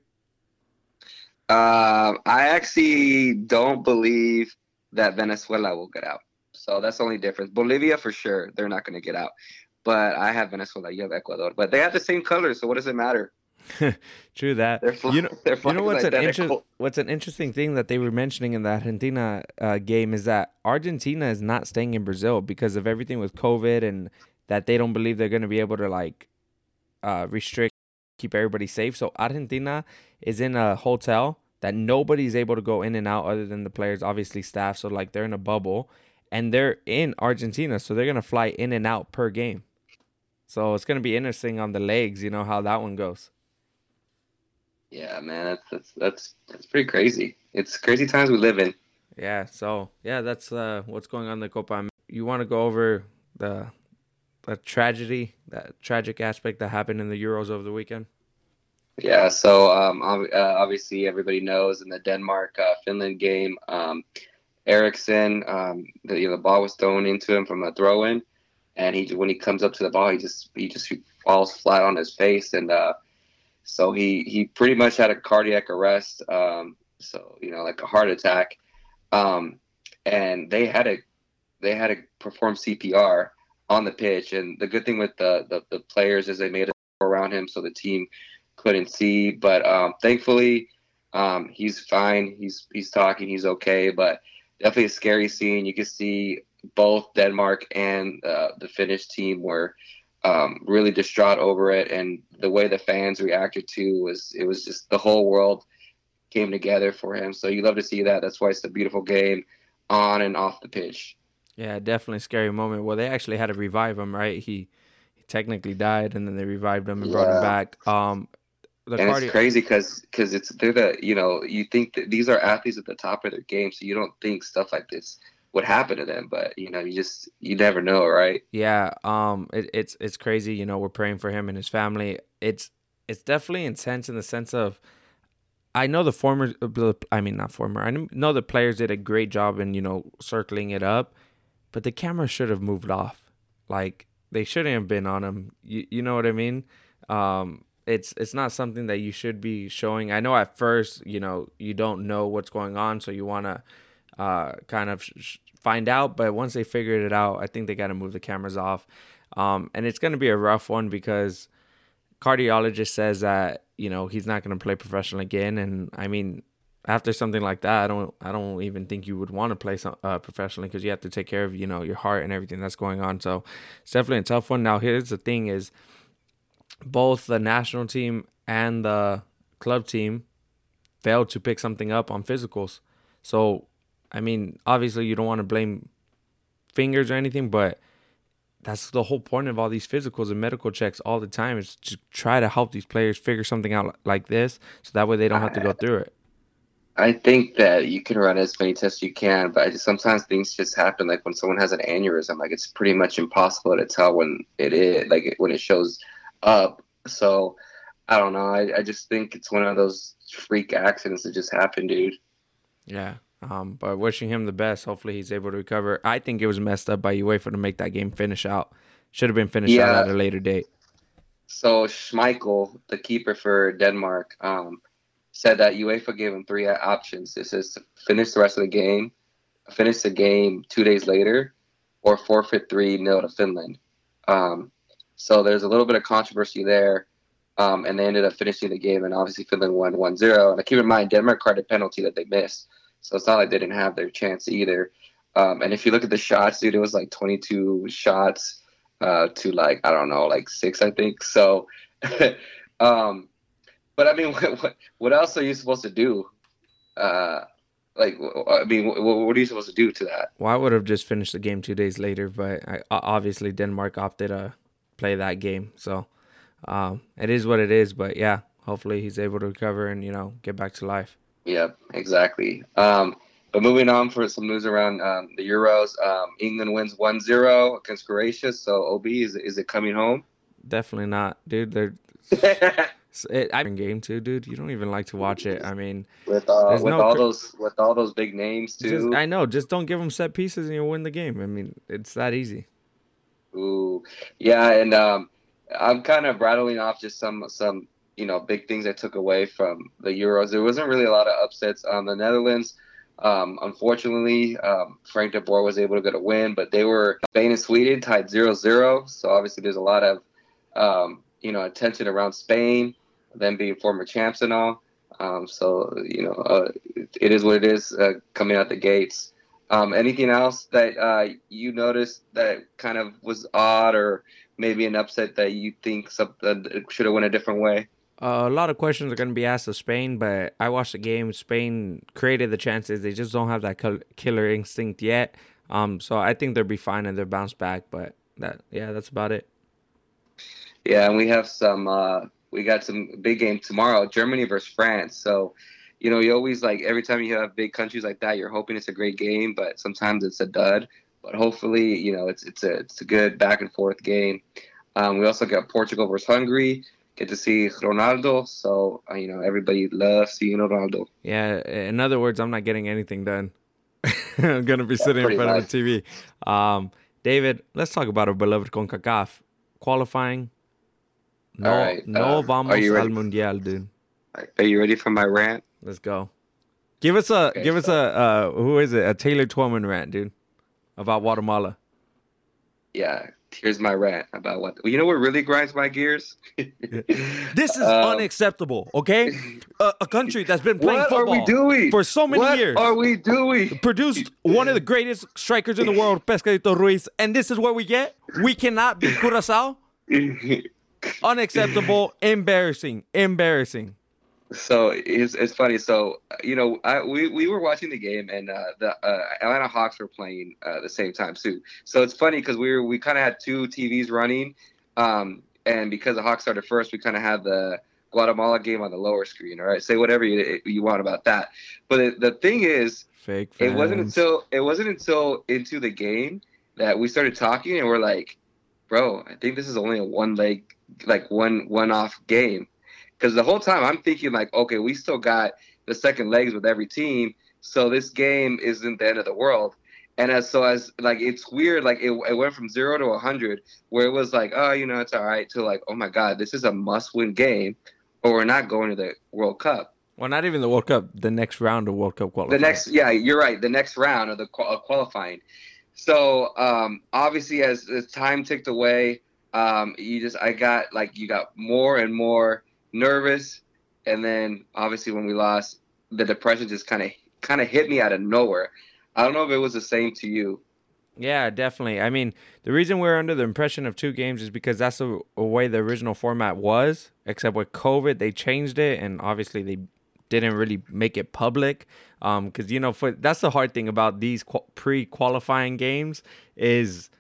Um, I actually don't believe that Venezuela will get out. So that's the only difference. Bolivia, for sure, they're not going to get out. But I have Venezuela, you have Ecuador. But they have the same colors, so what does it matter? True that. They're flying, you know, they're you know what's, an inter- what's an interesting thing that they were mentioning in the Argentina uh, game is that Argentina is not staying in Brazil because of everything with COVID, and that they don't believe they're going to be able to, like, uh, restrict, keep everybody safe. So Argentina is in a hotel that nobody's able to go in and out other than the players, obviously staff. So like they're in a bubble, and they're in Argentina, so they're gonna fly in and out per game. So it's gonna be interesting on the legs, you know, how that one goes. Yeah, man, that's that's that's, that's pretty crazy. It's crazy times we live in. Yeah. So yeah, that's uh, what's going on in the Copa. You want to go over the the tragedy, that tragic aspect that happened in the Euros over the weekend? Yeah, so um, obviously everybody knows in the Denmark-Finland uh, game, um, Eriksson, um, the, you know, the ball was thrown into him from a throw-in, and he when he comes up to the ball, he just he just falls flat on his face, and uh, so he, he pretty much had a cardiac arrest, um, so you know, like a heart attack, um, and they had to they had to perform C P R on the pitch. And the good thing with the the, the players is they made a around him, so the team couldn't see. But um, thankfully, um, he's fine. He's he's talking. He's okay. But definitely a scary scene. You can see both Denmark and uh, the Finnish team were um, really distraught over it, and the way the fans reacted to was it was just the whole world came together for him. So you love to see that. That's why it's a beautiful game, on and off the pitch. Yeah, definitely scary moment. Well, they actually had to revive him, right? He, he technically died, and then they revived him and yeah. brought him back. Um, the and cardio- it's crazy because because it's they're the you know you think that these are athletes at the top of their game, so you don't think stuff like this would happen to them, but you know you just you never know, right? Yeah, um, it, it's it's crazy. You know, we're praying for him and his family. It's it's definitely intense in the sense of. I know the former, I mean not former. I know the players did a great job in you know circling it up. But the camera should have moved off. Like, they shouldn't have been on him. You, you know what I mean? Um, it's it's not something that you should be showing. I know at first, you know, you don't know what's going on, so you want to uh, kind of sh- find out. But once they figured it out, I think they got to move the cameras off. Um, and it's going to be a rough one because cardiologist says that, you know, he's not going to play professional again. And, I mean... After something like that, I don't, I don't even think you would want to play some, uh, professionally because you have to take care of, you know, your heart and everything that's going on. So it's definitely a tough one. Now, here's the thing: is both the national team and the club team failed to pick something up on physicals. So, I mean, obviously you don't want to blame fingers or anything, but that's the whole point of all these physicals and medical checks all the time is to try to help these players figure something out like this, so that way they don't have to go through it. I think that you can run as many tests you can, but I just, sometimes things just happen. Like when someone has an aneurysm, like it's pretty much impossible to tell when it is, like when it shows up. So I don't know. I, I just think it's one of those freak accidents that just happened, dude. Yeah. Um, but wishing him the best. Hopefully he's able to recover. I think it was messed up by UEFA to make that game finish out. Should have been finished yeah. out at a later date. So Schmeichel, the keeper for Denmark, um, said that UEFA gave him three options. This is to finish the rest of the game, finish the game two days later, or forfeit three nil to Finland. Um, so there's a little bit of controversy there, um, and they ended up finishing the game, and obviously Finland won one zero. And I keep in mind, Denmark carded a penalty that they missed, so it's not like they didn't have their chance either. Um, and if you look at the shots, dude, it was like twenty-two shots uh, to like, I don't know, like six, I think. So, um, but I mean, what, what else are you supposed to do? Uh, like, I mean, what, what are you supposed to do to that? Well, I would have just finished the game two days later, but I, obviously Denmark opted to play that game. So um, it is what it is. But yeah, hopefully he's able to recover and, you know, get back to life. Yeah, exactly. Um, but moving on for some news around um, the Euros, um, England wins one zero against Croatia. So, O B, is is it coming home? Definitely not, dude. They're it, I mean, game too, dude. You don't even like to watch it. I mean, with uh, with no, all those with all those big names too. Just, I know. Just don't give them set pieces and you'll win the game. I mean, it's that easy. Ooh, yeah, and um, I'm kind of rattling off just some some. you know, big things I took away from the Euros. There wasn't really a lot of upsets on the Netherlands. Um, unfortunately, um, Frank de Boer was able to get a win, but they were, Spain and Sweden tied zero zero. So obviously there's a lot of, um, you know, attention around Spain, them being former champs and all. Um, so, you know, uh, it, it is what it is uh, coming out the gates. Um, anything else that uh, you noticed that kind of was odd or maybe an upset that you think should have went a different way? Uh, a lot of questions are going to be asked of Spain, but I watched the game. Spain created the chances. They just don't have that killer instinct yet. Um, so I think they'll be fine and they'll bounce back. But that, yeah, that's about it. Yeah, and we have some. Uh, we got some big game tomorrow: Germany versus France. So, you know, you always like every time you have big countries like that, you're hoping it's a great game, but sometimes it's a dud. But hopefully, you know, it's it's a it's a good back and forth game. Um, we also got Portugal versus Hungary. Get to see Ronaldo, so you know everybody loves seeing Ronaldo. Yeah, in other words, I'm not getting anything done. I'm gonna be yeah, sitting in front nice. of the T V. Um, David, let's talk about our beloved CONCACAF qualifying. No, All right. no, uh, vamos al mundial, dude. Are you ready for my rant? Let's go. Give us a, okay, give so. us a, uh, who is it? A Taylor Twellman rant, dude, about Guatemala. Yeah. Here's my rant about what you know. What really grinds my gears? This is um, unacceptable. Okay, a, a country that's been playing what football are we doing? for so many what years. What are we doing? Produced one of the greatest strikers in the world, Pescadito Ruiz, and this is what we get. We cannot beat Curaçao. Unacceptable. Embarrassing. Embarrassing. So it's it's funny. So you know, I, we we were watching the game, and uh, the uh, Atlanta Hawks were playing uh, the same time too. So it's funny because we were, we kind of had two T Vs running, um, and because the Hawks started first, we kind of had the Guatemala game on the lower screen. All right, say whatever you you want about that. But the, the thing is, Fake fans. it wasn't until it wasn't until into the game that we started talking, and we're like, bro, I think this is only a one leg, like one one off game. Because the whole time I'm thinking, like, okay, we still got the second legs with every team, so this game isn't the end of the world. And as so as like it's weird, like it, it went from zero to a hundred, where it was like, oh, you know, it's all right, to like, oh my God, this is a must-win game, or we're not going to the World Cup. Well, not even the World Cup. The next round of World Cup qualifying. The next, yeah, you're right. The next round of the of qualifying. So um, obviously, as, as time ticked away, um, you just I got like you got more and more. nervous, and then obviously when we lost, the depression just kind of kind of hit me out of nowhere. I don't know if it was the same to you. Yeah, definitely. I mean, the reason we're under the impression of two games is because that's the way the original format was, except with COVID, they changed it, and obviously they didn't really make it public um because, you know, for that's the hard thing about these qu- pre-qualifying games is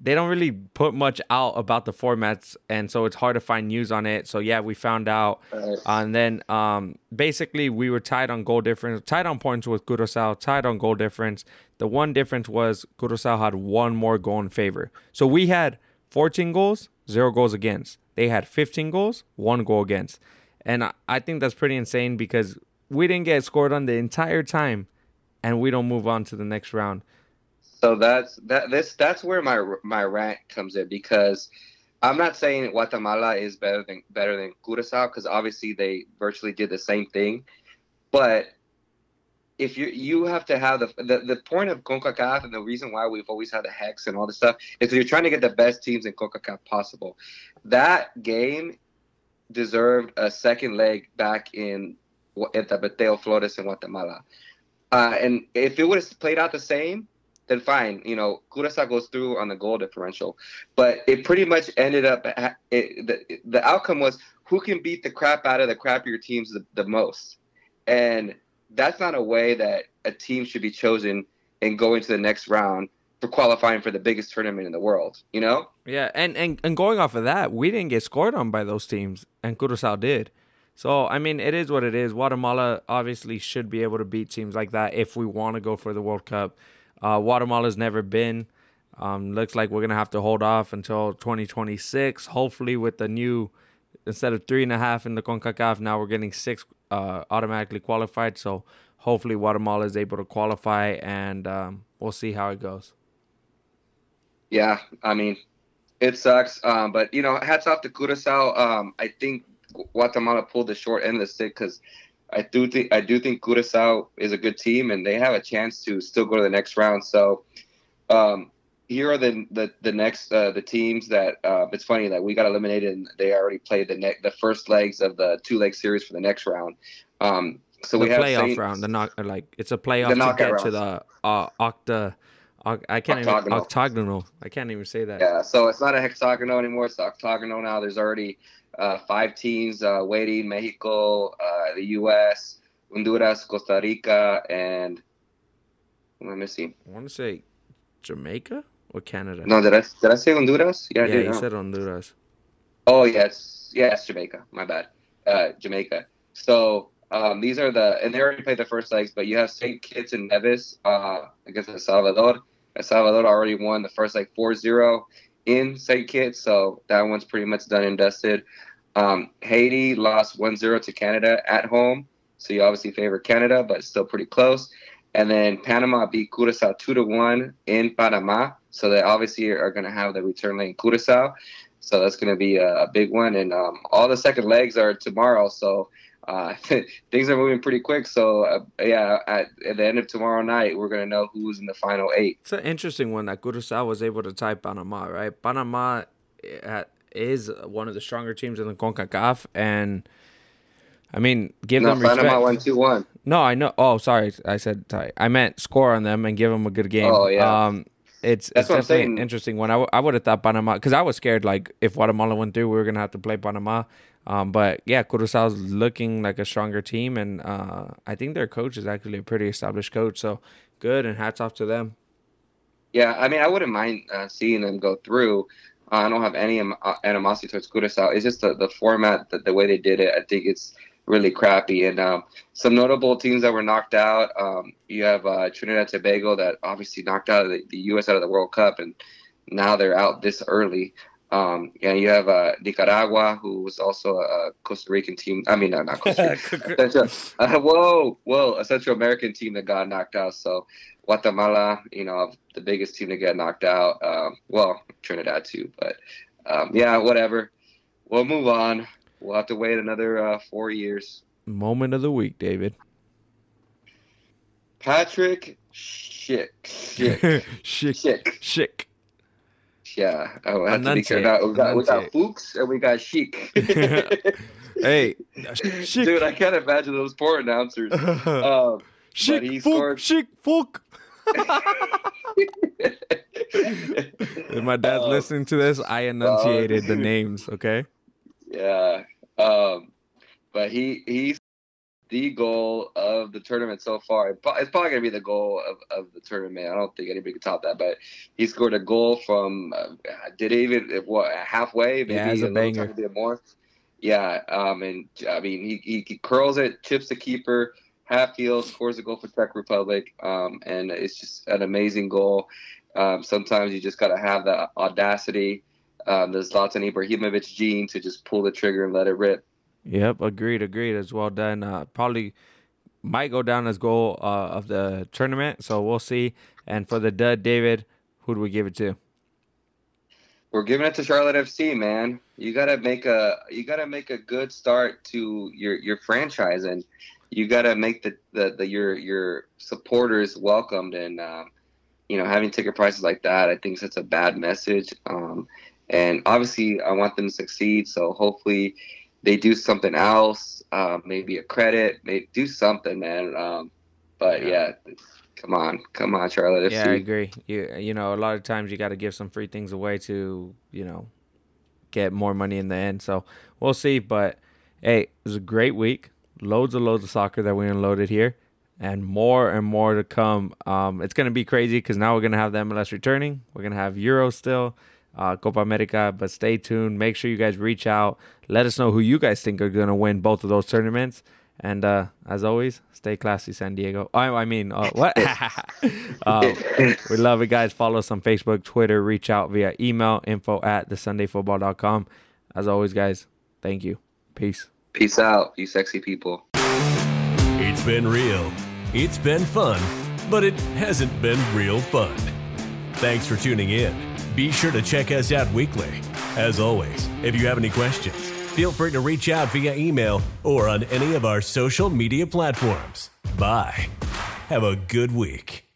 they don't really put much out about the formats, and so it's hard to find news on it. So, yeah, we found out. Uh, and then, um, basically, we were tied on goal difference, tied on points with Curaçao, tied on goal difference. The one difference was Curaçao had one more goal in favor. So we had fourteen goals, zero goals against. They had fifteen goals, one goal against. And I, I think that's pretty insane because we didn't get scored on the entire time, and we don't move on to the next round. So that's that. This that's where my my rant comes in, because I'm not saying Guatemala is better than better than Curaçao, because obviously they virtually did the same thing. But if you you have to have the the, the point of CONCACAF, and the reason why we've always had the hex and all this stuff is because you're trying to get the best teams in CONCACAF possible. That game deserved a second leg back in at the Mateo Flores in Guatemala, uh, and if it would have played out the same, then fine. You know, Curaçao goes through on the goal differential. But it pretty much ended up – the, the outcome was who can beat the crap out of the crappier teams the, the most. And that's not a way that a team should be chosen and going to the next round for qualifying for the biggest tournament in the world, you know? Yeah, and, and, and going off of that, we didn't get scored on by those teams, and Curaçao did. So, I mean, it is what it is. Guatemala obviously should be able to beat teams like that if we want to go for the World Cup. Uh, Guatemala's never been. Um, looks like we're going to have to hold off until twenty twenty-six. Hopefully with the new, instead of three and a half in the CONCACAF, now we're getting six uh, automatically qualified. So, hopefully Guatemala is able to qualify, and um, we'll see how it goes. Yeah, I mean, it sucks. Um, but, you know, hats off to Curaçao. Um, I think Guatemala pulled the short end of the stick because I do think I do think Curaçao is a good team and they have a chance to still go to the next round. So um, here are the the, the next uh, the teams that uh, it's funny that we got eliminated and they already played the ne- the first legs of the two leg series for the next round. Um, so the we have playoff Saints, round. The knock like it's a playoff to get round. to the uh, octa. I can't octagonal. even octagonal. I can't even say that. Yeah, so it's not a hexagonal anymore. It's octagonal now. There's already uh, five teams uh, waiting: Mexico, uh, the U S, Honduras, Costa Rica, and what am I missing? I want to say Jamaica or Canada. No, did I did I say Honduras? Yeah, yeah I did, you no. said Honduras. Oh yes, yes, Jamaica. My bad, uh, Jamaica. So. Um, these are the, and they already played the first legs, but you have Saint Kitts and Nevis uh, against El Salvador. El Salvador already won the first leg four zero in Saint Kitts, so that one's pretty much done and dusted. Um, Haiti lost one zero to Canada at home, so you obviously favor Canada, but it's still pretty close. And then Panama beat Curaçao two to one in Panama, so they obviously are going to have the return leg in Curaçao, so that's going to be a, a big one. And um, all the second legs are tomorrow, so Uh, things are moving pretty quick, so uh, yeah, at, at the end of tomorrow night, we're going to know who's in the final eight. It's an interesting one that Curaçao was able to tie Panama, right? Panama is one of the stronger teams in the CONCACAF, and I mean, give no, them respect. Panama won two one. No, I know. Oh, sorry. I said tie. I meant score on them and give them a good game. Oh, yeah. Um, it's That's it's what definitely I'm saying. An interesting one. I, w- I would have thought Panama, because I was scared, like, if Guatemala went through, we were going to have to play Panama. Um, but, yeah, Curaçao's looking like a stronger team, and uh, I think their coach is actually a pretty established coach. So, good, and hats off to them. Yeah, I mean, I wouldn't mind uh, seeing them go through. Uh, I don't have any um, animosity towards Curaçao. It's just the, the format, the, the way they did it, I think it's really crappy. And um, some notable teams that were knocked out, um, you have uh, Trinidad and Tobago that obviously knocked out the, the U S out of the World Cup, and now they're out this early. Um, and you have uh, Nicaragua, who was also a Costa Rican team. I mean, not, not Costa Rica. uh, whoa, whoa, a Central American team that got knocked out. So Guatemala, you know, the biggest team to get knocked out. Um, well, Trinidad too. But, um, yeah, whatever. We'll move on. We'll have to wait another uh, four years. Moment of the week, David. Patrick Schick. Schick. Schick. Schick. Yeah, oh, I have to be careful. We got, we got Fuchs and we got Sheik. Hey, Sheik. Dude, I can't imagine those poor announcers. Um, Sheik, Fuchs, scored... Sheik, Fuchs. If my dad's um, listening to this, I enunciated um, the names, okay? Yeah, um, but he he's the goal of the tournament so far. It's probably going to be the goal of, of the tournament. I don't think anybody can top that, but he scored a goal from, uh, did he even, what, halfway? Maybe yeah, a, a banger. Time to be more. Yeah, um, and I mean, he, he, he curls it, chips the keeper, half heel, scores a goal for Czech Republic, um, and it's just an amazing goal. Um, sometimes you just got to have the audacity, um, the Zlatan Ibrahimovic gene to just pull the trigger and let it rip. Yep, agreed, agreed. It's well done. Uh, probably might go down as goal uh, of the tournament, so we'll see. And for the dud, David, who do we give it to? We're giving it to Charlotte F C, man. You gotta make a you gotta make a good start to your, your franchise, and you gotta make the, the, the your your supporters welcomed. And um, you know, having ticket prices like that, I think that's a bad message. Um, and obviously, I want them to succeed, so hopefully they do something else, uh, maybe a credit, maybe do something, man. Um, but yeah. yeah, Come on, come on, Charlotte F C. Yeah, I agree. You, you know, a lot of times you got to give some free things away to, you know, get more money in the end. So we'll see. But, hey, it was a great week. Loads and loads of soccer that we unloaded here. And more and more to come. Um, it's going to be crazy because now we're going to have the M L S returning. We're going to have Euro still, uh, Copa America. But stay tuned. Make sure you guys reach out. Let us know who you guys think are going to win both of those tournaments. And uh, as always, stay classy, San Diego. I, I mean, uh, what? um, we love it, guys. Follow us on Facebook, Twitter. Reach out via email, info at the sunday football dot com. As always, guys, thank you. Peace. Peace out, you sexy people. It's been real. It's been fun, but it hasn't been real fun. Thanks for tuning in. Be sure to check us out weekly. As always, if you have any questions, feel free to reach out via email or on any of our social media platforms. Bye. Have a good week.